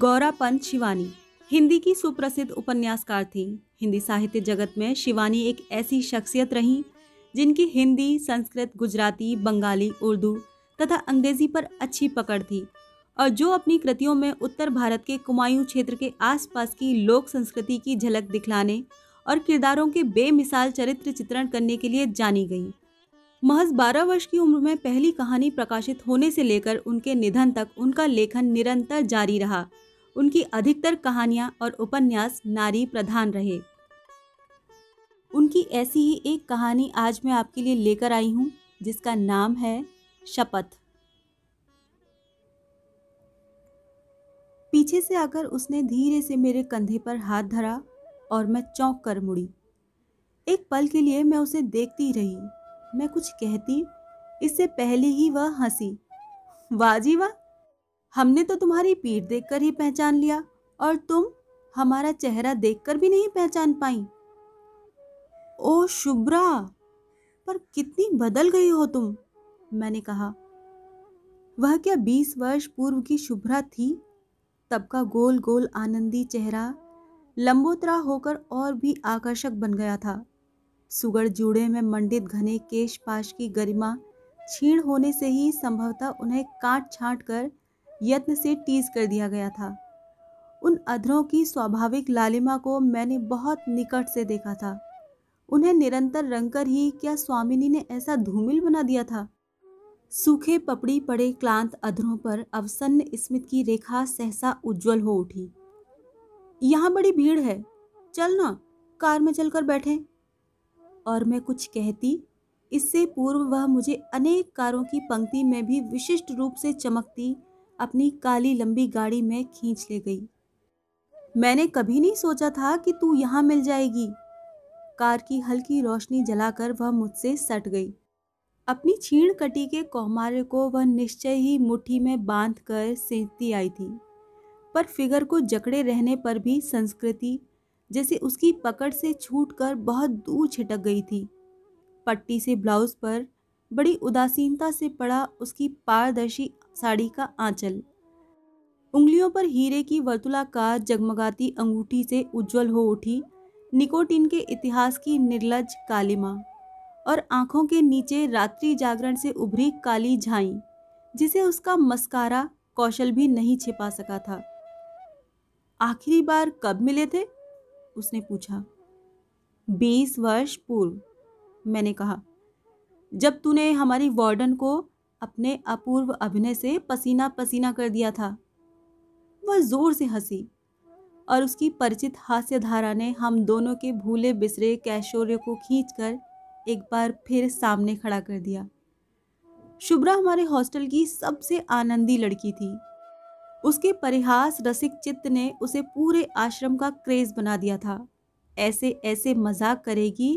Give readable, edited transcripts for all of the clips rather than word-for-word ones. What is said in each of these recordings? गौरा पंत शिवानी हिंदी की सुप्रसिद्ध उपन्यासकार थीं। हिंदी साहित्य जगत में शिवानी एक ऐसी शख्सियत रहीं जिनकी हिंदी, संस्कृत, गुजराती, बंगाली, उर्दू तथा अंग्रेजी पर अच्छी पकड़ थी और जो अपनी कृतियों में उत्तर भारत के कुमायूं क्षेत्र के आसपास की लोक संस्कृति की झलक दिखलाने और किरदारों के बेमिसाल चरित्र चित्रण करने के लिए जानी गई। महज 12 वर्ष की उम्र में पहली कहानी प्रकाशित होने से लेकर उनके निधन तक उनका लेखन निरंतर जारी रहा। उनकी अधिकतर कहानियां और उपन्यास नारी प्रधान रहे। उनकी ऐसी ही एक कहानी आज मैं आपके लिए लेकर आई हूं, जिसका नाम है शपथ। पीछे से आकर उसने धीरे से मेरे कंधे पर हाथ धरा और मैं चौंक कर मुड़ी। एक पल के लिए मैं उसे देखती रही। मैं कुछ कहती इससे पहले ही वह हंसी। वाजीवा, हमने तो तुम्हारी पीठ देखकर ही पहचान लिया और तुम हमारा चेहरा देखकर भी नहीं पहचान पाई। ओ शुभ्रा, पर कितनी बदल गई हो तुम, मैंने कहा। वह क्या 20 वर्ष पूर्व की शुभ्रा थी? तब का गोल गोल आनंदी चेहरा लंबोतरा होकर और भी आकर्षक बन गया था। सुगड़ जूड़े में मंडित घने केश पाश की गरिमा छीण होने से ही संभवतः उन्हें काट छाँट कर यत्न से टीज कर दिया गया था। उन अधरों की स्वाभाविक लालिमा को मैंने बहुत निकट से देखा था। उन्हें निरंतर रंगकर ही क्या स्वामिनी ने ऐसा धूमिल बना दिया था। सूखे पपड़ी पड़े क्लांत अधरों पर अवसन्न स्मित की रेखा सहसा उज्जवल हो उठी। यहाँ बड़ी भीड़ है, चल ना कार में चलकर बैठे। और मैं कुछ कहती इससे पूर्व वह मुझे अनेक कारों की पंक्ति में भी विशिष्ट रूप से चमकती अपनी काली लंबी गाड़ी में खींच ले गई। मैंने कभी नहीं सोचा था कि तू यहाँ मिल जाएगी। कार की हल्की रोशनी जलाकर वह मुझसे सट गई। अपनी छीण कटी के कौमार्य को वह निश्चय ही मुट्ठी में बांधकर सेंधती आई थी, पर फिगर को जकड़े रहने पर भी संस्कृति जैसे उसकी पकड़ से छूटकर बहुत दूर छिटक गई थी। पट्टी से ब्लाउज पर बड़ी उदासीनता से पड़ा उसकी पारदर्शी साड़ी का आंचल। उंगलियों पर हीरे की वर्तुलाकार जगमगाती अंगूठी से उज्जवल हो उठी निकोटिन के इतिहास की निर्लज कालिमा और आंखों के नीचे रात्रि जागरण से उभरी काली झाई, जिसे उसका मस्कारा कौशल भी नहीं छिपा सका था। आखिरी बार कब मिले थे? उसने पूछा। 20 वर्ष पूर्व, मैंने कहा, जब तूने हमारी वार्डन को अपने अपूर्व अभिनय से पसीना पसीना कर दिया था। वह जोर से हंसी और उसकी परिचित हास्य धारा ने हम दोनों के भूले बिसरे कैशोर्य को खींचकर एक बार फिर सामने खड़ा कर दिया। शुभ्रा हमारे हॉस्टल की सबसे आनंदी लड़की थी। उसके परिहास रसिक चित्त ने उसे पूरे आश्रम का क्रेज बना दिया था। ऐसे ऐसे मजाक करेगी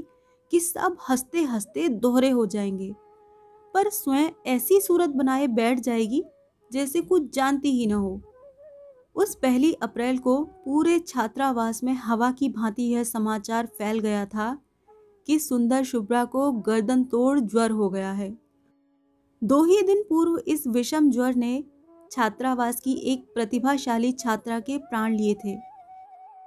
कि सब हंसते हंसते दोहरे हो जाएंगे, पर स्वयं ऐसी सूरत बनाए बैठ जाएगी जैसे कुछ जानती ही न हो। उस 1 अप्रैल को पूरे छात्रावास में हवा की भांति यह समाचार फैल गया था कि सुंदर शुभ्रा को गर्दन तोड़ ज्वर हो गया है। 2 ही दिन पूर्व इस विषम ज्वर ने छात्रावास की एक प्रतिभाशाली छात्रा के प्राण लिए थे।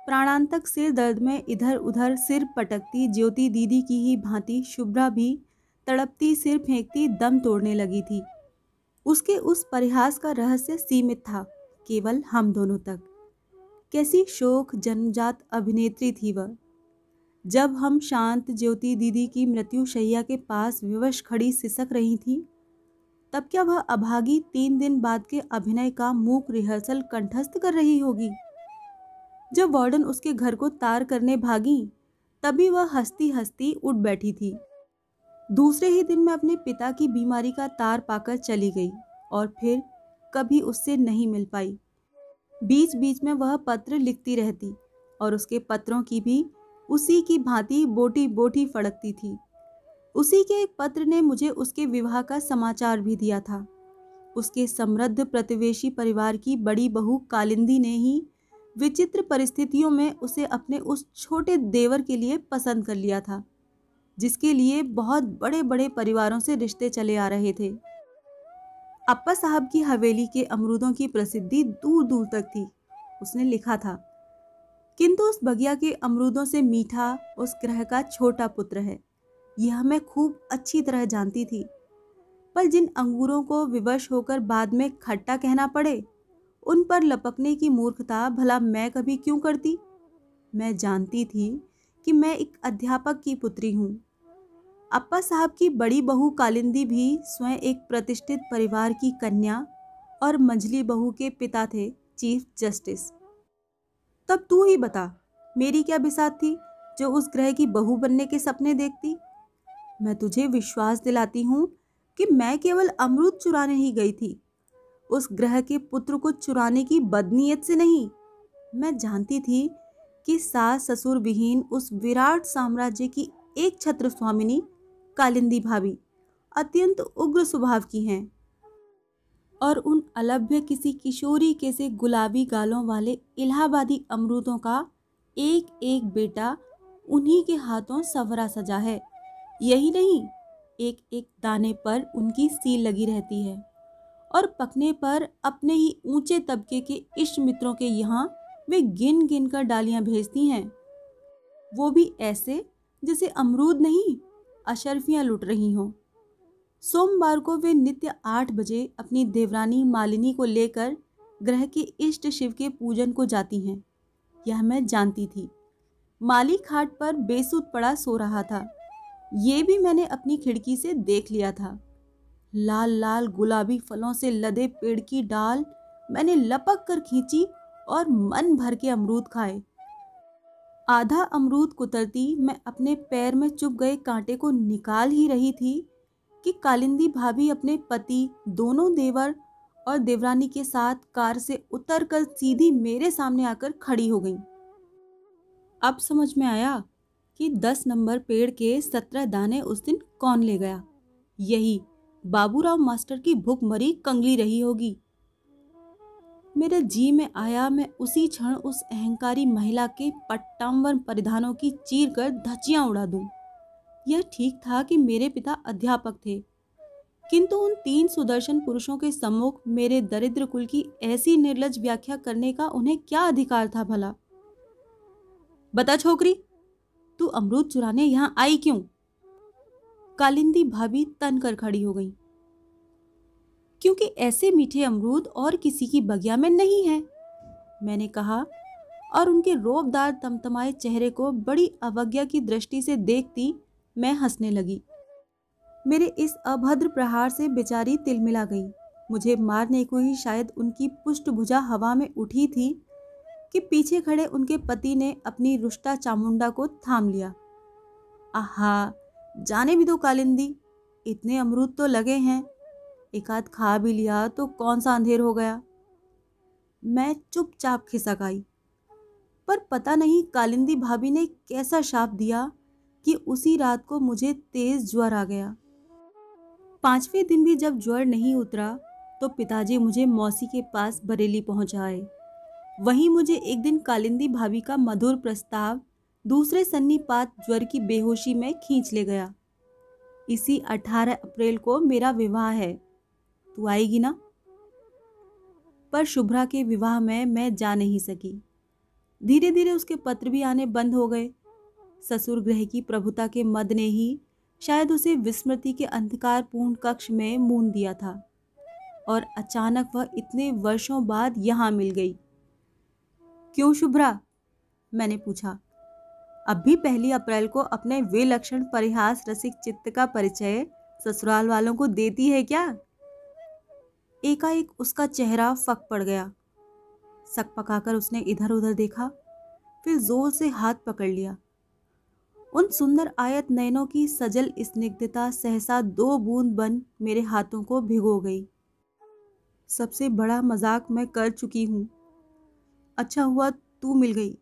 प्राणांतक सिर दर्द में इधर उधर सिर पटकती ज्योति दीदी की ही भांति शुभ्रा भी तड़पती, सिर फेंकती, दम तोड़ने लगी थी। उसके उस परिहास का रहस्य सीमित था, केवल हम दोनों तक। कैसी शोक जन्मजात अभिनेत्री थी वह। जब हम शांत ज्योति दीदी की मृत्युशैया के पास विवश खड़ी सिसक रही थी, तब क्या वह अभागी 3 दिन बाद के अभिनय का मूक रिहर्सल कंठस्थ कर रही होगी? जब वार्डन उसके घर को तार करने भागी, तभी वह हंसती हंसती उठ बैठी थी। दूसरे ही दिन मैं अपने पिता की बीमारी का तार पाकर चली गई और फिर कभी उससे नहीं मिल पाई। बीच बीच में वह पत्र लिखती रहती और उसके पत्रों की भी उसी की भांति बोटी बोटी फड़कती थी। उसी के एक पत्र ने मुझे उसके विवाह का समाचार भी दिया था। उसके समृद्ध प्रतिवेशी परिवार की बड़ी बहू कालिंदी ने ही विचित्र परिस्थितियों में उसे अपने उस छोटे देवर के लिए पसंद कर लिया था, जिसके लिए बहुत बड़े बड़े परिवारों से रिश्ते चले आ रहे थे। अप्पा साहब की हवेली के अमरूदों की प्रसिद्धि दूर दूर तक थी उसने लिखा था, किंतु उस बगिया के अमरूदों से मीठा उस ग्रह का छोटा पुत्र है, यह मैं खूब अच्छी तरह जानती थी। पर जिन अंगूरों को विवश होकर बाद में खट्टा कहना पड़े, उन पर लपकने की मूर्खता भला मैं कभी क्यों करती। मैं जानती थी कि मैं एक अध्यापक की पुत्री हूँ। अप्पा साहब की बड़ी बहू कालिंदी भी स्वयं एक प्रतिष्ठित परिवार की कन्या और मंझली बहू के पिता थे चीफ जस्टिस। तब तू ही बता, मेरी क्या बिसात थी जो उस ग्रह की बहू बनने के सपने देखती। मैं तुझे विश्वास दिलाती हूँ कि मैं केवल अमरूद चुराने ही गई थी, उस ग्रह के पुत्र को चुराने की बदनीयत से नहीं। मैं जानती थी कि सास ससुर विहीन उस विराट साम्राज्य की एक छत्र स्वामिनी कालिंदी भाभी अत्यंत उग्र स्वभाव की हैं और उन अलभ्य किसी किशोरी के से गुलाबी गालों वाले इलाहाबादी अमरूदों का एक एक बेटा उन्हीं के हाथों संवरा सजा है। यही नहीं, एक एक दाने पर उनकी सील लगी रहती है और पकने पर अपने ही ऊंचे तबके के इष्ट मित्रों के यहाँ वे गिन गिन कर डालियाँ भेजती हैं, वो भी ऐसे जैसे अमरूद नहीं अशर्फियाँ लुट रही हों। सोमवार को वे नित्य 8 बजे अपनी देवरानी मालिनी को लेकर ग्रह के इष्ट शिव के पूजन को जाती हैं, यह मैं जानती थी। माली खाट पर बेसुध पड़ा सो रहा था, ये भी मैंने अपनी खिड़की से देख लिया था। लाल लाल गुलाबी फलों से लदे पेड़ की डाल मैंने लपक कर खींची और मन भर के अमरूद खाए। आधा अमरूद कुतरती मैं अपने पैर में चुभ गए कांटे को निकाल ही रही थी कि कालिंदी भाभी अपने पति, दोनों देवर और देवरानी के साथ कार से उतरकर सीधी मेरे सामने आकर खड़ी हो गईं। अब समझ में आया कि 10 नंबर पेड़ के 17 दाने उस दिन कौन ले गया। यही बाबूराव मास्टर की भूखमरी कंगली रही होगी। मेरे जी में आया मैं उसी क्षण उस अहंकारी महिला के पट्टाम्बर परिधानों की चीर कर धचियाँ उड़ा दूं। यह ठीक था कि मेरे पिता अध्यापक थे, किंतु उन 3 सुदर्शन पुरुषों के सम्मुख मेरे दरिद्र कुल की ऐसी निर्लज व्याख्या करने का उन्हें क्या अधिकार था भला। बता छोकरी, तू अमरूद चुराने यहाँ आई क्यों? कालिंदी भाभी तन कर खड़ी हो गई। क्योंकि ऐसे मीठे अमरूद और किसी की बगिया में नहीं है, मैंने कहा और उनके रोबदार तमतमाए चेहरे को बड़ी अवज्ञा की दृष्टि से देखती मैं हंसने लगी। मेरे इस अभद्र प्रहार से बेचारी तिलमिला गई। मुझे मारने को ही शायद उनकी पुष्टभुजा हवा में उठी थी कि पीछे खड़े उनके पति ने अपनी रुष्टा चामुंडा को थाम लिया। आहा, जाने भी दो कालिंदी, इतने अमरूद तो लगे हैं, एकाध खा भी लिया तो कौन सा अंधेर हो गया। मैं चुपचाप खिसक आई, पर पता नहीं कालिंदी भाभी ने कैसा शाप दिया कि उसी रात को मुझे तेज ज्वर आ गया। 5वें दिन भी जब ज्वर नहीं उतरा तो पिताजी मुझे मौसी के पास बरेली पहुंचाए। वहीं मुझे एक दिन कालिंदी भाभी का मधुर प्रस्ताव दूसरे सन्नीपात ज्वर की बेहोशी में खींच ले गया। इसी 18 अप्रैल को मेरा विवाह है, तू आएगी ना? पर शुभ्रा के विवाह में मैं जा नहीं सकी। धीरे धीरे उसके पत्र भी आने बंद हो गए। ससुर ग्रह की प्रभुता के मद ने ही शायद उसे विस्मृति के अंधकारपूर्ण कक्ष में मूंद दिया था और अचानक वह इतने वर्षों बाद यहाँ मिल गई। क्यों शुभ्रा? मैंने पूछा। अब भी 1 अप्रैल को अपने वे लक्षण परिहास रसिक चित्त का परिचय ससुराल वालों को देती है क्या? एकाएक उसका चेहरा फक पड़ गया। सक पकाकर उसने इधर उधर देखा, फिर जोर से हाथ पकड़ लिया। उन सुंदर आयत नयनों की सजल स्निग्धता सहसा 2 बूंद बन मेरे हाथों को भिगो गई। सबसे बड़ा मजाक मैं कर चुकी हूँ। अच्छा हुआ तू मिल गई,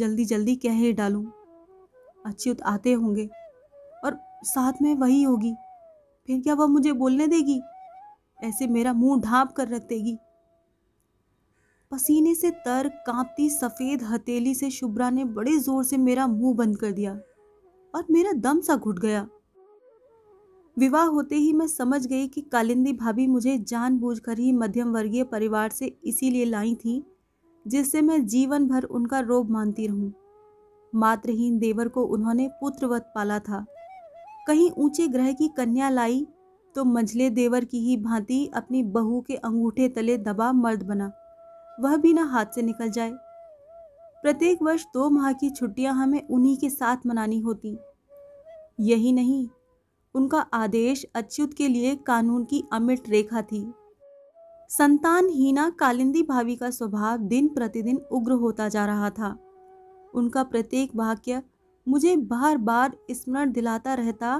जल्दी जल्दी कह ही डालूं, अच्युत आते होंगे और साथ में वही होगी, फिर क्या वह मुझे बोलने देगी? ऐसे मेरा मुंह ढाँप कर रख देगी। पसीने से तर कांपती सफ़ेद हथेली से शुभ्रा ने बड़े जोर से मेरा मुंह बंद कर दिया और मेरा दम सा घुट गया। विवाह होते ही मैं समझ गई कि कालिंदी भाभी मुझे जानबूझकर ही मध्यम वर्गीय परिवार से इसीलिए लाई थी जिससे मैं जीवन भर उनका रोब मानती रहूं। मातृहीन देवर को उन्होंने पुत्रवत पाला था। कहीं ऊंचे ग्रह की कन्या लाई तो मंझले देवर की ही भांति अपनी बहू के अंगूठे तले दबा मर्द बना, वह भी ना हाथ से निकल जाए। प्रत्येक वर्ष 2 माह की छुट्टियां हमें उन्हीं के साथ मनानी होती। यही नहीं, उनका आदेश अच्युत के लिए कानून की अमिट रेखा थी। संतानहीना कालिंदी भाभी का स्वभाव दिन प्रतिदिन उग्र होता जा रहा था। उनका प्रत्येक वाक्य मुझे बार बार स्मरण दिलाता रहता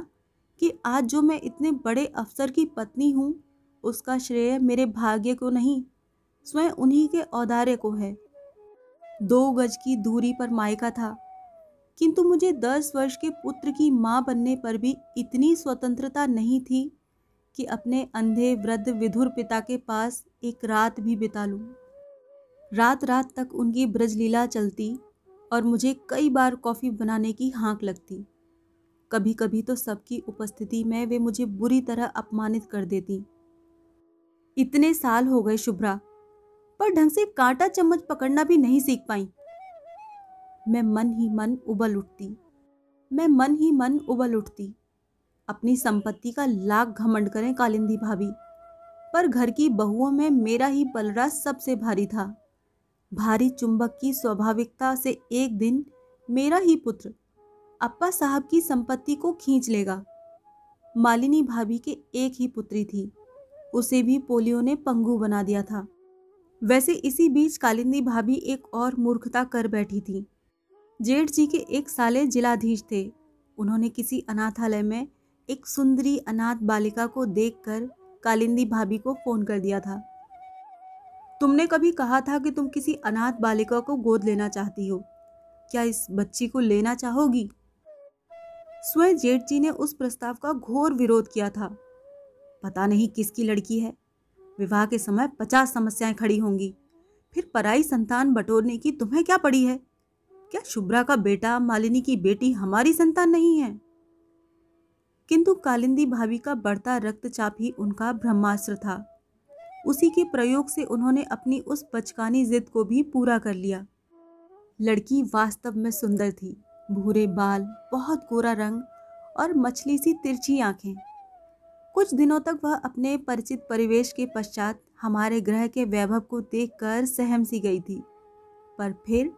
कि आज जो मैं इतने बड़े अफसर की पत्नी हूँ, उसका श्रेय मेरे भाग्य को नहीं, स्वयं उन्हीं के औदार्य को है। 2 गज की दूरी पर मायका था, किंतु मुझे 10 वर्ष के पुत्र की माँ बनने पर भी इतनी स्वतंत्रता नहीं थी कि अपने अंधे वृद्ध विधुर पिता के पास एक रात भी बिता लूँ। रात रात तक उनकी ब्रजलीला चलती और मुझे कई बार कॉफ़ी बनाने की हाँक लगती। कभी कभी तो सबकी उपस्थिति में वे मुझे बुरी तरह अपमानित कर देती। इतने साल हो गए शुभ्रा, पर ढंग से कांटा चम्मच पकड़ना भी नहीं सीख पाई। मैं मन ही मन उबल उठती। अपनी संपत्ति का लाख घमंड करें कालिंदी भाभी, पर घर की बहुओं में मेरा ही पलड़ा सबसे भारी था। भारी चुंबक की स्वाभाविकता से एक दिन मेरा ही पुत्र अप्पा साहब की संपत्ति को खींच लेगा। मालिनी भाभी के एक ही पुत्री थी, उसे भी पोलियो ने पंगु बना दिया था। वैसे इसी बीच कालिंदी भाभी एक और मूर्खता कर बैठी थी। जेठ जी के एक साले जिलाधीश थे। उन्होंने किसी अनाथालय में एक सुंदरी अनाथ बालिका को देखकर कालिंदी भाभी को फ़ोन कर दिया था। तुमने कभी कहा था कि तुम किसी अनाथ बालिका को गोद लेना चाहती हो, क्या इस बच्ची को लेना चाहोगी? स्वयं जेठ जी ने उस प्रस्ताव का घोर विरोध किया था। पता नहीं किसकी लड़की है, विवाह के समय 50 समस्याएं खड़ी होंगी, फिर पराई संतान बटोरने की तुम्हें क्या पड़ी है? क्या शुभ्रा का बेटा, मालिनी की बेटी हमारी संतान नहीं है? किंतु कालिंदी भाभी का बढ़ता रक्तचाप ही उनका ब्रह्मास्त्र था। उसी के प्रयोग से उन्होंने अपनी उस बचकानी जिद को भी पूरा कर लिया। लड़की वास्तव में सुंदर थी, भूरे बाल, बहुत गोरा रंग और मछली सी तिरछी आंखें। कुछ दिनों तक वह अपने परिचित परिवेश के पश्चात हमारे ग्रह के वैभव को देखकर सहम सी गई थी, पर फिर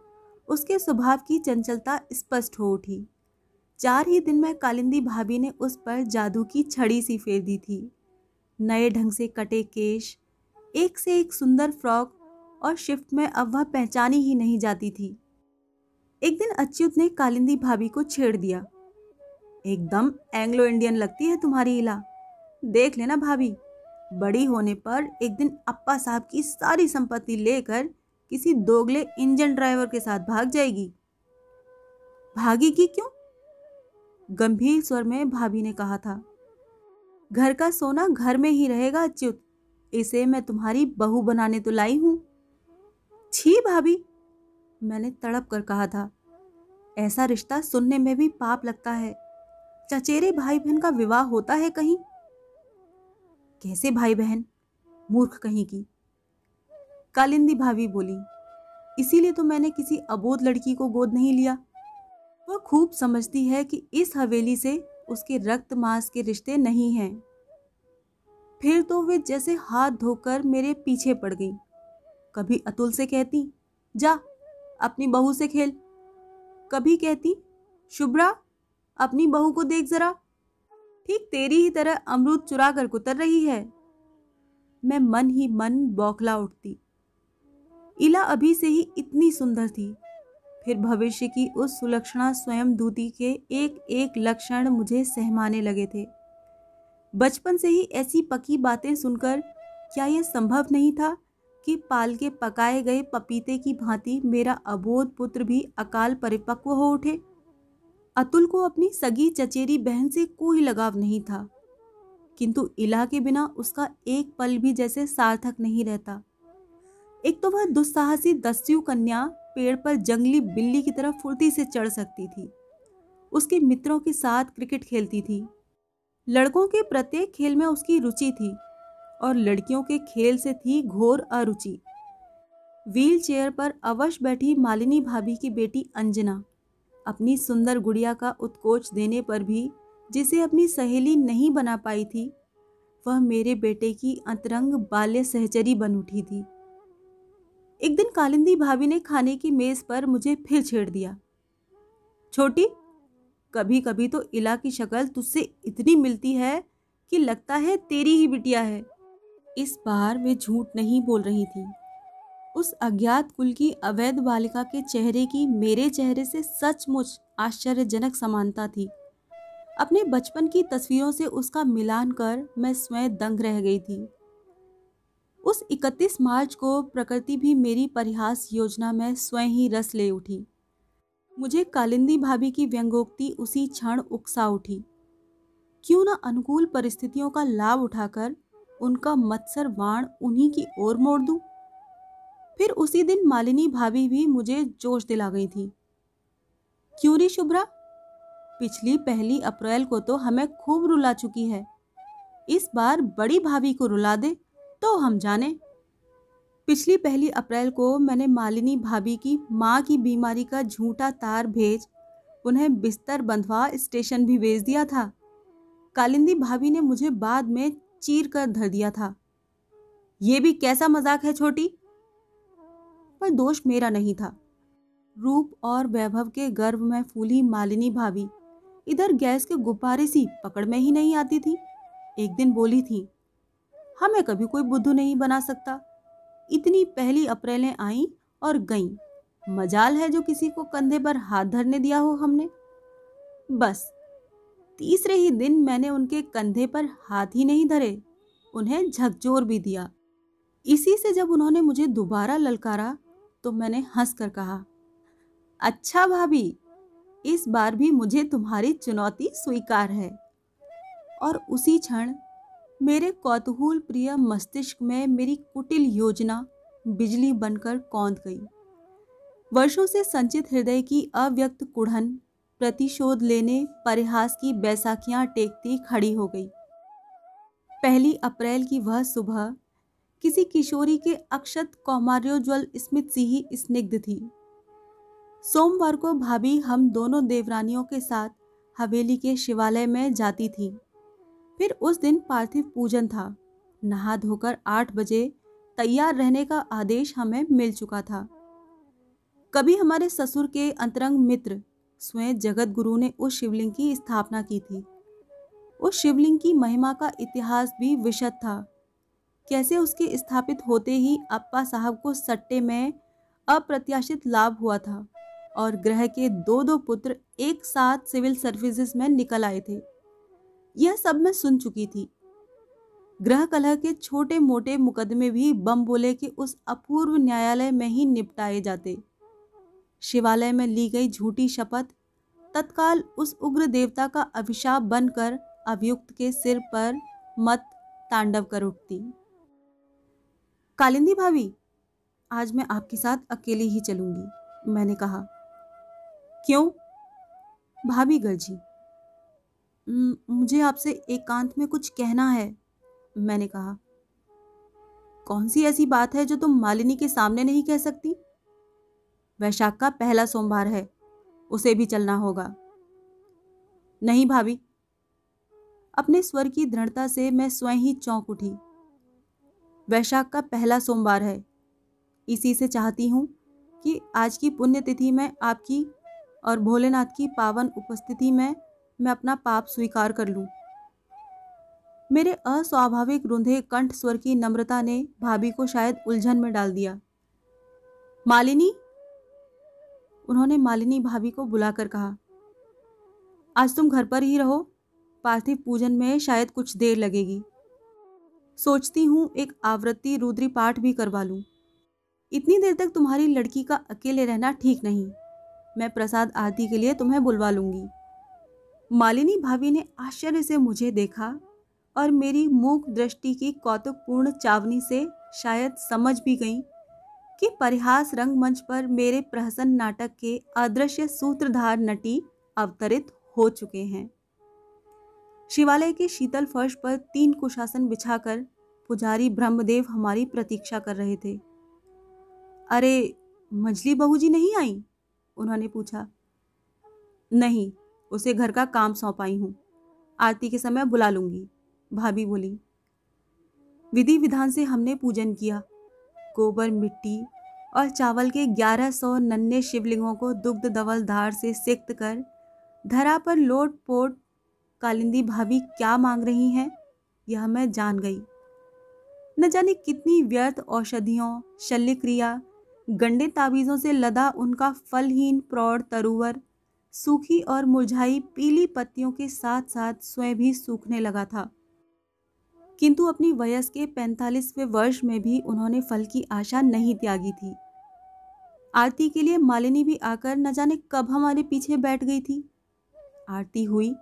उसके स्वभाव की चंचलता स्पष्ट हो उठी। 4 ही दिन में कालिंदी भाभी ने उस पर जादू की छड़ी सी फेर दी थी। नए ढंग से कटे केश, एक से एक सुंदर फ्रॉक और शिफ्ट में अब वह पहचानी ही नहीं जाती थी। एक दिन अच्युत ने कालिंदी भाभी को छेड़ दिया। एकदम एंग्लो इंडियन लगती है तुम्हारी इला, देख लेना भाभी, बड़ी होने पर एक दिन अप्पा साहब की सारी संपत्ति लेकर किसी दोगले इंजन ड्राइवर के साथ भाग जाएगी। भागेगी क्यों? गंभीर स्वर में भाभी ने कहा था। घर का सोना घर में ही रहेगा अच्युत, इसे मैं तुम्हारी बहू बनाने तो लाई हूँ। छी भाभी, मैंने तड़प कर कहा था, ऐसा रिश्ता सुनने में भी पाप लगता है। चचेरे भाई बहन का विवाह होता है कहीं? कैसे भाई बहन, मूर्ख कहीं की, कालिंदी भाभी बोली। इसीलिए तो मैंने किसी अबोध लड़की को गोद नहीं लिया। वह खूब समझती है कि इस हवेली से उसके रक्त मांस के रिश्ते नहीं हैं। फिर तो वे जैसे हाथ धोकर मेरे पीछे पड़ गई। कभी अतुल से कहती, जा अपनी बहू से खेल, कभी कहती, शुभ्रा अपनी बहू को देख जरा, ठीक तेरी ही तरह अमरूद चुरा कर कुतर रही है। मैं मन ही मन बौखला उठती। इला अभी से ही इतनी सुंदर थी, फिर भविष्य की उस सुलक्षणा स्वयं दूती के एक एक लक्षण मुझे सहमाने लगे थे। बचपन से ही ऐसी पकी बातें सुनकर क्या यह संभव नहीं था कि पाल के पकाए गए पपीते की भांति मेरा अबोध पुत्र भी अकाल परिपक्व हो उठे? अतुल को अपनी सगी चचेरी बहन से कोई लगाव नहीं था, किंतु इला के बिना उसका एक पल भी जैसे सार्थक नहीं रहता। एक तो वह दुस्साहसी दस्यु कन्या पेड़ पर जंगली बिल्ली की तरह फुर्ती से चढ़ सकती थी, उसके मित्रों के साथ क्रिकेट खेलती थी, लड़कों के प्रत्येक खेल में उसकी रुचि थी और लड़कियों के खेल से थी घोर अरुचि। व्हील चेयर पर अवश बैठी मालिनी भाभी की बेटी अंजना अपनी सुंदर गुड़िया का उत्कोच देने पर भी, जिसे अपनी सहेली नहीं बना पाई थी, वह मेरे बेटे की अंतरंग बाल्य सहचरी बन उठी थी। एक दिन कालिंदी भाभी ने खाने की मेज़ पर मुझे फिर छेड़ दिया। छोटी, कभी कभी तो इला की शक्ल तुझसे इतनी मिलती है कि लगता है तेरी ही बिटिया है। इस बार मैं झूठ नहीं बोल रही थी। उस अज्ञात कुल की अवैध बालिका के चेहरे की मेरे चेहरे से सचमुच आश्चर्यजनक समानता थी। अपने बचपन की तस्वीरों से उसका मिलान कर मैं स्वयं दंग रह गई थी। उस 31 मार्च को प्रकृति भी मेरी परिहास योजना में स्वयं ही रस ले उठी। मुझे कालिंदी भाभी की व्यंगोक्ति उसी क्षण उकसा उठी। क्यों न अनुकूल परिस्थितियों का लाभ उठाकर उनका मत्सर बाण उन्हीं की ओर मोड़ दूं। फिर उसी दिन मालिनी भाभी भी मुझे जोश दिला गई थी। क्यों रे शुभ्रा, पिछली 1 अप्रैल को तो हमें खूब रुला चुकी है, इस बार बड़ी भाभी को रुला दे तो हम जाने। पिछली 1 अप्रैल को मैंने मालिनी भाभी की माँ की बीमारी का झूठा तार भेज उन्हें बिस्तर बंधवा स्टेशन भी भेज दिया था। कालिंदी भाभी ने मुझे बाद में चीर कर धर दिया था। ये भी कैसा मजाक है छोटी। पर दोष मेरा नहीं था। रूप और वैभव के गर्व में फूली मालिनी भाभी इधर गैस के गुब्बारे सी पकड़ में ही नहीं आती थी। एक दिन बोली थी, हमें कभी कोई बुद्धू नहीं बना सकता। इतनी 1 अप्रैलें आईं और गईं, मजाल है जो किसी को कंधे पर हाथ धरने दिया हो हमने। बस तीसरे ही दिन मैंने उनके कंधे पर हाथ ही नहीं धरे, उन्हें झकझोर भी दिया। इसी से जब उन्होंने मुझे दोबारा ललकारा तो मैंने हंस कर कहा, अच्छा भाभी, इस बार भी मुझे तुम्हारी चुनौती स्वीकार है। और उसी क्षण मेरे कौतूहल प्रिय मस्तिष्क में मेरी कुटिल योजना बिजली बनकर कौंध गई। वर्षों से संचित हृदय की अव्यक्त कुढ़न प्रतिशोध लेने परिहास की बैसाखियां टेकती खड़ी हो गई। 1 अप्रैल की वह सुबह किसी किशोरी के अक्षत कौमार्योज्वल स्मित सी ही स्निग्ध थी। सोमवार को भाभी हम दोनों देवरानियों के साथ हवेली के शिवालय में जाती थी। फिर उस दिन पार्थिव पूजन था। नहा धोकर 8 बजे तैयार रहने का आदेश हमें मिल चुका था। कभी हमारे ससुर के अंतरंग मित्र स्वयं जगत गुरु ने उस शिवलिंग की स्थापना की थी। उस शिवलिंग की महिमा का इतिहास भी विशद था। कैसे उसके स्थापित होते ही अप्पा साहब को सट्टे में अप्रत्याशित लाभ हुआ था और ग्रह के 2 पुत्र एक साथ सिविल सर्विसेज में निकल आए थे। यह सब मैं सुन चुकी थी। ग्रह कलह के छोटे मोटे मुकदमे भी बम बोले के उस अपूर्व न्यायालय में ही निपटाए जाते। शिवालय में ली गई झूठी शपथ तत्काल उस उग्र देवता का अभिशाप बनकर अभियुक्त के सिर पर मत तांडव कर उठती। कालिंदी भाभी, आज मैं आपके साथ अकेली ही चलूंगी, मैंने कहा। क्यों? भाभी गर्जी, मुझे आपसे एकांत में कुछ कहना है, मैंने कहा। कौन सी ऐसी बात है जो तुम मालिनी के सामने नहीं कह सकती? वैशाख का 1 सोमवार है, उसे भी चलना होगा। नहीं भाभी। अपने स्वर की दृढ़ता से मैं स्वयं ही चौंक उठी। वैशाख का 1 सोमवार है, इसी से चाहती हूँ कि आज की पुण्यतिथि में आपकी और भोलेनाथ की पावन उपस्थिति में मैं अपना पाप स्वीकार कर लूँ। मेरे अस्वाभाविक रुंधे कंठ स्वर की नम्रता ने भाभी को शायद उलझन में डाल दिया। मालिनी, उन्होंने मालिनी भाभी को बुलाकर कहा, आज तुम घर पर ही रहो, पार्थिव पूजन में शायद कुछ देर लगेगी। सोचती हूँ एक आवृत्ति रुद्री पाठ भी करवा लूँ। इतनी देर तक तुम्हारी लड़की का अकेले रहना ठीक नहीं। मैं प्रसाद आरती के लिए तुम्हें बुलवा लूँगी। मालिनी भाभी ने आश्चर्य से मुझे देखा और मेरी मूक दृष्टि की कौतुकपूर्ण चावनी से शायद समझ भी गईं कि परिहास रंगमंच पर मेरे प्रहसन नाटक के अदृश्य सूत्रधार नटी अवतरित हो चुके हैं। शिवालय के शीतल फर्श पर 3 कुशासन बिछाकर पुजारी ब्रह्मदेव हमारी प्रतीक्षा कर रहे थे। अरे मजली बहू जी नहीं आई? उन्होंने पूछा। नहीं, उसे घर का काम सौंपाई हूँ, आरती के समय बुला लूँगी, भाभी बोली। विधि विधान से हमने पूजन किया। गोबर, मिट्टी और चावल के 1100 नन्हे शिवलिंगों को दुग्ध धवल धार से सेक कर धरा पर लोट पोट। कालिंदी भाभी क्या मांग रही हैं यह मैं जान गई। न जाने कितनी व्यर्थ औषधियों, शल्य क्रिया, गंडे ताबीज़ों से लदा उनका फलहीन प्रौढ़ तरुवर सूखी और मुरझाई पीली पत्तियों के साथ साथ स्वयं भी सूखने लगा था, किंतु अपनी वयस के 45वें वर्ष में भी उन्होंने फल की आशा नहीं त्यागी थी। आरती के लिए मालिनी भी आकर न जाने कब हमारे पीछे बैठ गई थी। आरती हुई,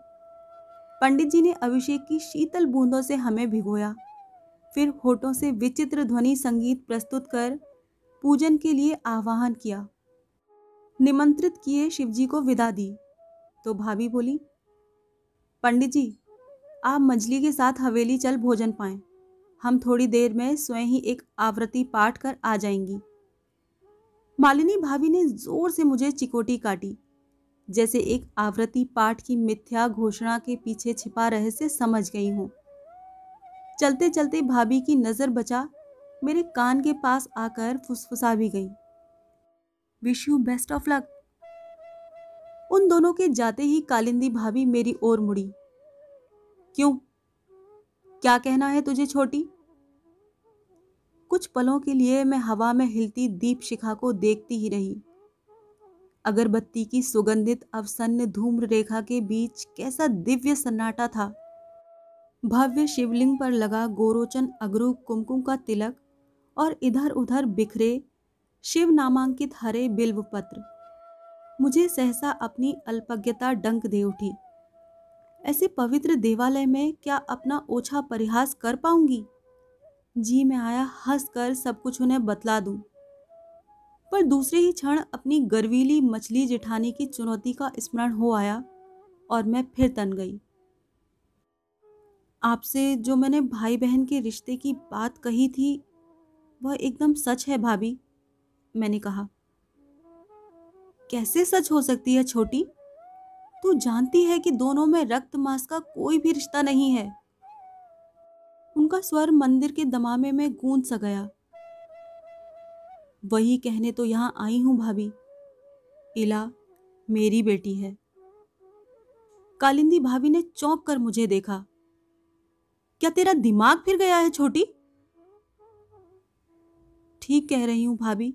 पंडित जी ने अभिषेक की शीतल बूंदों से हमें भिगोया, फिर होठों से विचित्र ध्वनि संगीत प्रस्तुत कर पूजन के लिए आह्वान किया। निमंत्रित किए शिवजी को विदा दी तो भाभी बोली, पंडित जी आप मजली के साथ हवेली चल भोजन पाएं, हम थोड़ी देर में स्वयं ही एक आवृत्ति पाठ कर आ जाएंगी। मालिनी भाभी ने जोर से मुझे चिकोटी काटी, जैसे एक आवृत्ति पाठ की मिथ्या घोषणा के पीछे छिपा रहस्य समझ गई हूँ। चलते चलते भाभी की नज़र बचा मेरे कान के पास आकर फुसफुसा भी गई, wish you best of luck. उन दोनों के जाते ही कालिंदी भाभी मेरी ओर मुड़ी। क्यों, क्या कहना है तुझे छोटी? कुछ पलों के लिए मैं हवा में हिलती दीप शिखा को देखती ही रही। अगरबत्ती की सुगंधित अवसन्न धूम्र रेखा के बीच कैसा दिव्य सन्नाटा था। भव्य शिवलिंग पर लगा गोरोचन अगरू कुमकुम का तिलक और इधर उधर बिखरे शिव नामांकित हरे बिल्व पत्र। मुझे सहसा अपनी अल्पज्ञता डंक दे उठी। ऐसे पवित्र देवालय में क्या अपना ओछा परिहास कर पाऊंगी? जी में आया हंसकर सब कुछ उन्हें बतला दूं, पर दूसरे ही क्षण अपनी गर्वीली मछली जिठानी की चुनौती का स्मरण हो आया और मैं फिर तन गई। आपसे जो मैंने भाई बहन के रिश्ते की बात कही थी वह एकदम सच है भाभी, मैंने कहा। कैसे सच हो सकती है छोटी? तू जानती है कि दोनों में रक्त मांस का कोई भी रिश्ता नहीं है। उनका स्वर मंदिर के दमामे में गूंज सा गया। वही कहने तो यहाँ आई हूँ भाभी, इला मेरी बेटी है। कालिंदी भाभी ने चौंक कर मुझे देखा। क्या तेरा दिमाग फिर गया है छोटी? ठीक कह रही हूँ भाभी,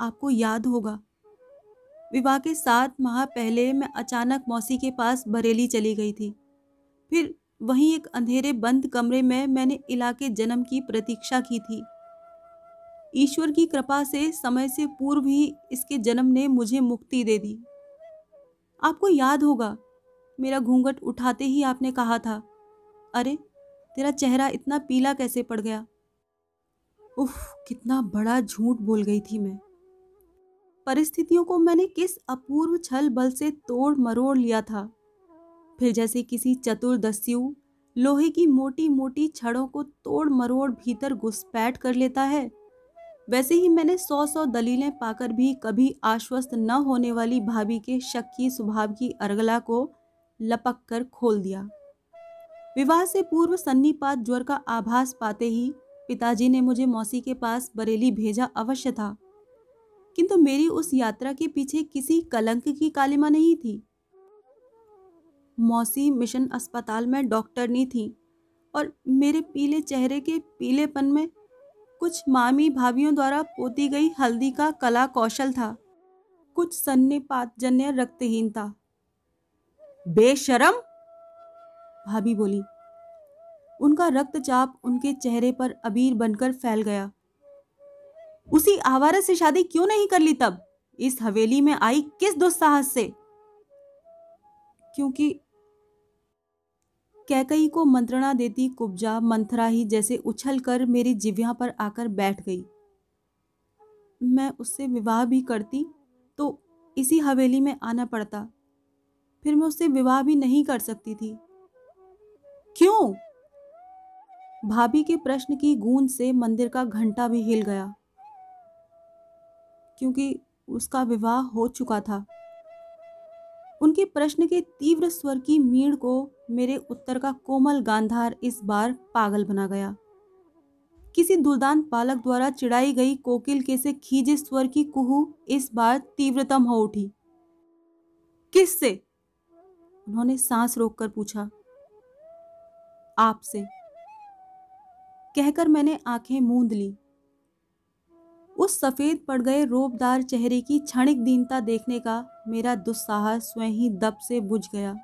आपको याद होगा विवाह के 7 माह पहले मैं अचानक मौसी के पास बरेली चली गई थी। फिर वहीं एक अंधेरे बंद कमरे में मैंने इला के जन्म की प्रतीक्षा की थी। ईश्वर की कृपा से समय से पूर्व ही इसके जन्म ने मुझे मुक्ति दे दी। आपको याद होगा मेरा घूंघट उठाते ही आपने कहा था, अरे तेरा चेहरा इतना पीला कैसे पड़ गया? उफ, कितना बड़ा झूठ बोल गई थी मैं। परिस्थितियों को मैंने किस अपूर्व छल बल से तोड़ मरोड़ लिया था। फिर जैसे किसी चतुर्दस्यु लोहे की मोटी मोटी छड़ों को तोड़ मरोड़ भीतर घुसपैठ कर लेता है, वैसे ही मैंने 100 दलीलें पाकर भी कभी आश्वस्त न होने वाली भाभी के शक्की स्वभाव की अर्गला को लपक कर खोल दिया। विवाह से पूर्व सन्निपात ज्वर का आभास पाते ही पिताजी ने मुझे मौसी के पास बरेली भेजा अवश्य था, किंतु मेरी उस यात्रा के पीछे किसी कलंक की कालिमा नहीं थी। मौसी मिशन अस्पताल में डॉक्टरनी थी और मेरे पीले चेहरे के पीलेपन में कुछ मामी भाभियों द्वारा पोती गई हल्दी का कला कौशल था, कुछ सन्निपातजन्य रक्तहीनता। बेशरम, भाभी बोली। उनका रक्तचाप उनके चेहरे पर अबीर बनकर फैल गया। उसी आवारा से शादी क्यों नहीं कर ली तब? इस हवेली में आई किस दुस्साहस से? क्योंकि कैकई को मंत्रणा देती कुब्जा मंथरा ही जैसे उछल कर मेरी जिव्या पर आकर बैठ गई। मैं उससे विवाह भी करती तो इसी हवेली में आना पड़ता, फिर मैं उससे विवाह भी नहीं कर सकती थी। क्यों? भाभी के प्रश्न की गूंज से मंदिर का घंटा भी हिल गया। क्योंकि उसका विवाह हो चुका था। उनके प्रश्न के तीव्र स्वर की मीड़ को मेरे उत्तर का कोमल गांधार इस बार पागल बना गया। किसी दुर्दांत बालक द्वारा चिढ़ाई गई कोकिल के से खींचे स्वर की कुहू इस बार तीव्रतम हो उठी। किससे? उन्होंने सांस रोककर पूछा। आपसे, कहकर मैंने आंखें मूंद ली। उस सफेद पड़ गए रोबदार चेहरे की क्षणिक दीनता देखने का मेरा दुस्साहस स्वयं ही दब से बुझ गया।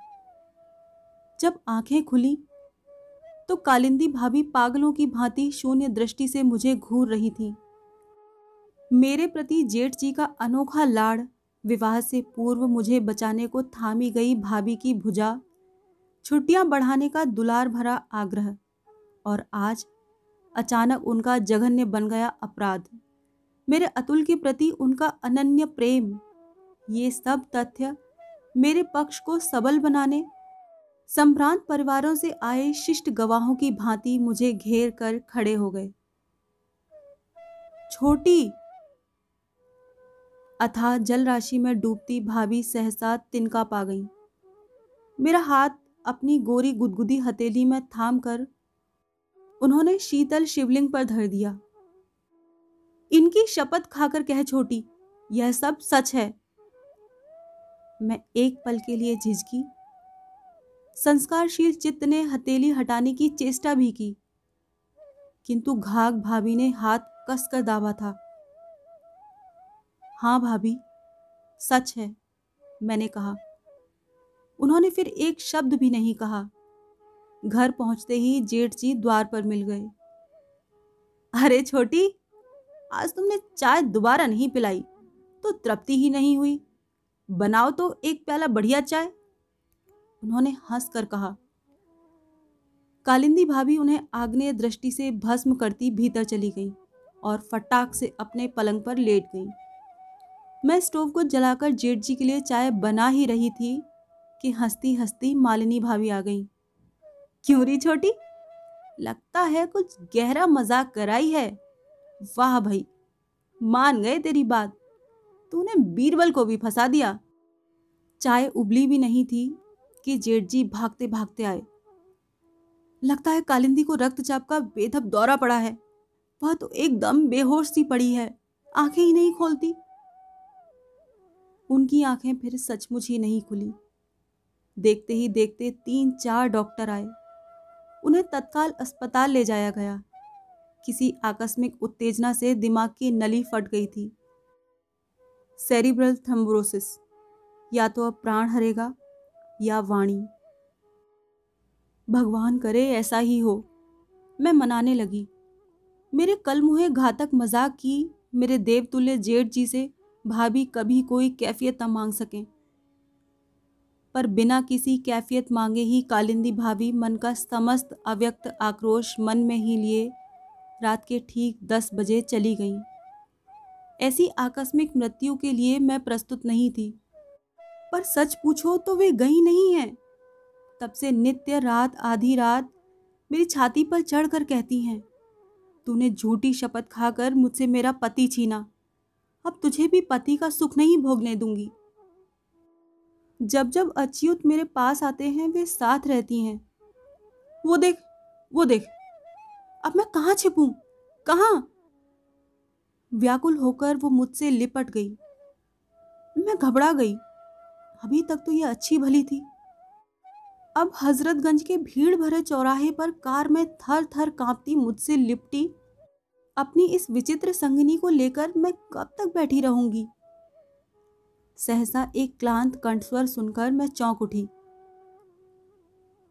जब आंखें खुली तो कालिंदी भाभी पागलों की भांति शून्य दृष्टि से मुझे घूर रही थी। मेरे प्रति जेठ जी का अनोखा लाड़, विवाह से पूर्व मुझे बचाने को थामी गई भाभी की भुजा, छुट्टियां बढ़ाने का दुलार भरा आग्रह, और आज अचानक उनका जघन्य बन गया अपराध, मेरे अतुल के प्रति उनका अनन्य प्रेम, ये सब तथ्य मेरे पक्ष को सबल बनाने, संभ्रांत परिवारों से आए शिष्ट गवाहों की भांति मुझे घेर कर खड़े हो गए। छोटी! अथाह जलराशि में डूबती भाभी सहसा तिनका पा गई। मेरा हाथ अपनी गोरी गुदगुदी हथेली में थामकर उन्होंने शीतल शिवलिंग पर धर दिया। इनकी शपथ खाकर कह छोटी, यह सब सच है। मैं एक पल के लिए झिझकी। संस्कारशील चित्त ने हथेली हटाने की चेष्टा भी की, किंतु घाघ भाभी ने हाथ कसकर दावा था। हाँ भाभी, सच है, मैंने कहा। उन्होंने फिर एक शब्द भी नहीं कहा। घर पहुंचते ही जेठ जी द्वार पर मिल गए। अरे छोटी, आज तुमने चाय दोबारा नहीं पिलाई तो तृप्ति ही नहीं हुई, बनाओ तो एक प्याला बढ़िया चाय। उन्होंने हंसकर कहा। कालिंदी भाभी उन्हें आग्नेय दृष्टि से भस्म करती भीतर चली गई और फटाक से अपने पलंग पर लेट गई। मैं स्टोव को जलाकर जेठ जी के लिए चाय बना ही रही थी कि हंसती हंसती मालिनी भाभी आ गई। क्यों री छोटी, लगता है कुछ गहरा मजाक कराई है। वाह भाई, मान गए तेरी बात, तूने बीरबल को भी फंसा दिया। चाय उबली भी नहीं थी कि जेठ जी भागते भागते आए। लगता है कालिंदी को रक्तचाप का बेधब दौरा पड़ा है, वह तो एकदम बेहोश सी पड़ी है, आंखें ही नहीं खोलती। उनकी आंखें फिर सचमुच ही नहीं खुली। देखते ही देखते 3-4 डॉक्टर आए। उन्हें तत्काल अस्पताल ले जाया गया। किसी आकस्मिक उत्तेजना से दिमाग की नली फट गई थी। सेरिब्रल थ्रोम्बोसिस, या तो अब प्राण हरेगा या वाणी। भगवान करे ऐसा ही हो, मैं मनाने लगी। मेरे कलमुहे घातक मजाक की मेरे देवतुल्य जेठ जी से भाभी कभी कोई कैफियत न मांग सकें। पर बिना किसी कैफियत मांगे ही कालिंदी भाभी मन का समस्त अव्यक्त आक्रोश मन में ही लिए रात के ठीक 10 बजे चली गईं। ऐसी आकस्मिक मृत्यु के लिए मैं प्रस्तुत नहीं थी, पर सच पूछो तो वे गई नहीं हैं। तब से नित्य रात आधी रात मेरी छाती पर चढ़कर कहती हैं, तूने झूठी शपथ खाकर मुझसे मेरा पति छीना, अब तुझे भी पति का सुख नहीं भोगने दूंगी। जब जब अच्युत मेरे पास आते हैं वे साथ रहती हैं। वो देख, वो देख। अब मैं कहाँ छिपूं, कहाँ? व्याकुल होकर वो मुझसे लिपट गई। मैं घबरा गई। अभी तक तो यह अच्छी भली थी। अब हजरतगंज के भीड़ भरे चौराहे पर कार में थर थर कांपती मुझसे लिपटी अपनी इस विचित्र संगिनी को लेकर मैं कब तक बैठी रहूंगी? सहसा एक क्लांत कंठस्वर सुनकर मैं चौंक उठी।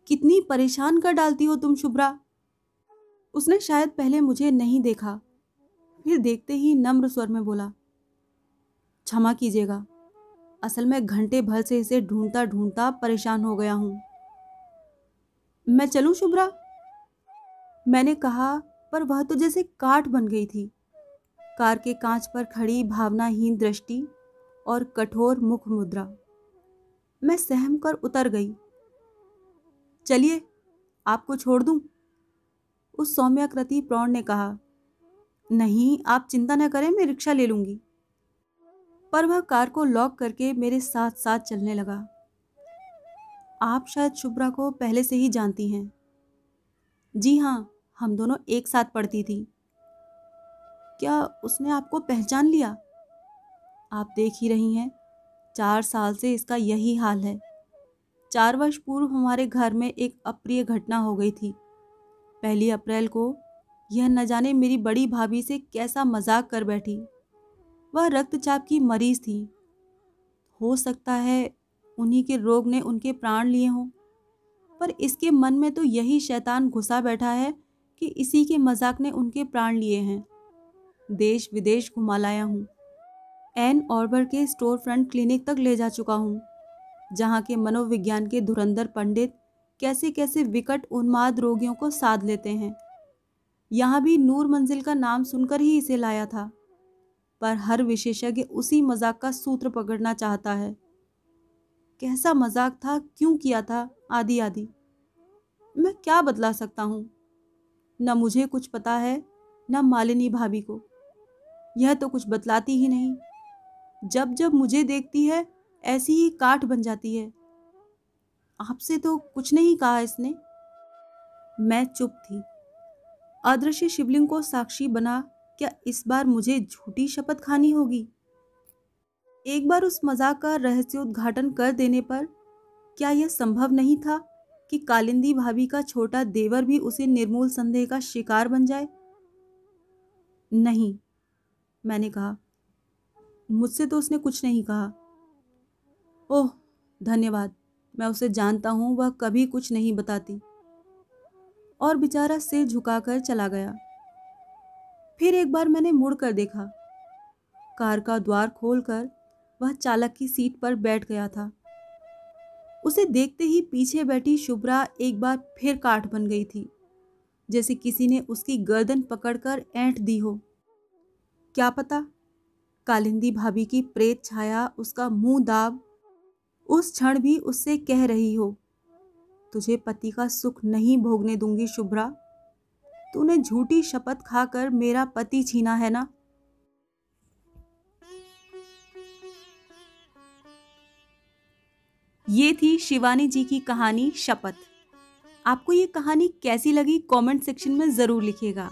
कितनी परेशान कर डालती हो तुम शुभ्रा। उसने शायद पहले मुझे नहीं देखा, फिर देखते ही नम्र स्वर में बोला, क्षमा कीजिएगा, असल में घंटे भर से इसे ढूंढता ढूंढता परेशान हो गया हूँ। मैं चलूँ शुभ्रा? मैंने कहा, पर वह तो जैसे काट बन गई थी। कार के कांच पर खड़ी भावनाहीन दृष्टि और कठोर मुख मुद्रा। मैं सहम कर उतर गई। चलिए, आपको छोड़ दूँ, उस सौम्याकृति प्रौढ़ ने कहा। नहीं, आप चिंता न करें, मैं रिक्शा ले लूँगी। पर वह कार को लॉक करके मेरे साथ साथ चलने लगा। आप शायद शुभ्रा को पहले से ही जानती हैं। जी हाँ, हम दोनों एक साथ पढ़ती थी। क्या उसने आपको पहचान लिया? आप देख ही रही हैं, 4 साल से इसका यही हाल है। 4 वर्ष पूर्व हमारे घर में एक अप्रिय घटना हो गई थी। 1 अप्रैल को यह न जाने मेरी बड़ी भाभी से कैसा मजाक कर बैठी। वह रक्तचाप की मरीज थी। हो सकता है उन्हीं के रोग ने उनके प्राण लिए हों, पर इसके मन में तो यही शैतान घुसा बैठा है कि इसी के मजाक ने उनके प्राण लिए हैं। देश विदेश घुमा लाया हूँ, एन ऑर्बर के स्टोर फ्रंट क्लिनिक तक ले जा चुका हूँ, जहाँ के मनोविज्ञान के धुरंधर पंडित कैसे कैसे विकट उन्माद रोगियों को साध लेते हैं। यहाँ भी नूर मंजिल का नाम सुनकर ही इसे लाया था, पर हर विशेषज्ञ उसी मजाक का सूत्र पकड़ना चाहता है। कैसा मजाक था, क्यों किया था, आदि आदि। मैं क्या बदला सकता हूँ? न मुझे कुछ पता है, न मालिनी भाभी को। यह तो कुछ बतलाती ही नहीं। जब जब मुझे देखती है ऐसी ही काठ बन जाती है। आपसे तो कुछ नहीं कहा इसने। मैं चुप थी। अदृश्य शिवलिंग को साक्षी बना क्या इस बार मुझे झूठी शपथ खानी होगी? एक बार उस मजाक का रहस्योद्घाटन कर देने पर क्या यह संभव नहीं था कि कालिंदी भाभी का छोटा देवर भी उसे निर्मूल संदेह का शिकार बन जाए? नहीं, मैंने कहा। मुझसे तो उसने कुछ नहीं कहा। ओह धन्यवाद, मैं उसे जानता हूँ, वह कभी कुछ नहीं बताती। और बेचारा सिर झुकाकर चला गया। फिर एक बार मैंने मुड़कर देखा। कार का द्वार खोलकर वह चालक की सीट पर बैठ गया था। उसे देखते ही पीछे बैठी शुभ्रा एक बार फिर काठ बन गई थी, जैसे किसी ने उसकी गर्दन पकड़कर ऐंठ दी हो। क्या पता कालिंदी भाभी की प्रेत छाया उसका मुंह दाब उस क्षण भी उससे कह रही हो, तुझे पति का सुख नहीं भोगने दूंगी शुभ्रा, तूने झूठी शपथ खाकर मेरा पति छीना है ना। ये थी शिवानी जी की कहानी शपथ। आपको ये कहानी कैसी लगी कमेंट सेक्शन में जरूर लिखिएगा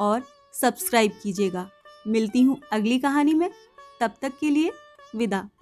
और सब्सक्राइब कीजिएगा। मिलती हूँ अगली कहानी में, तब तक के लिए विदा।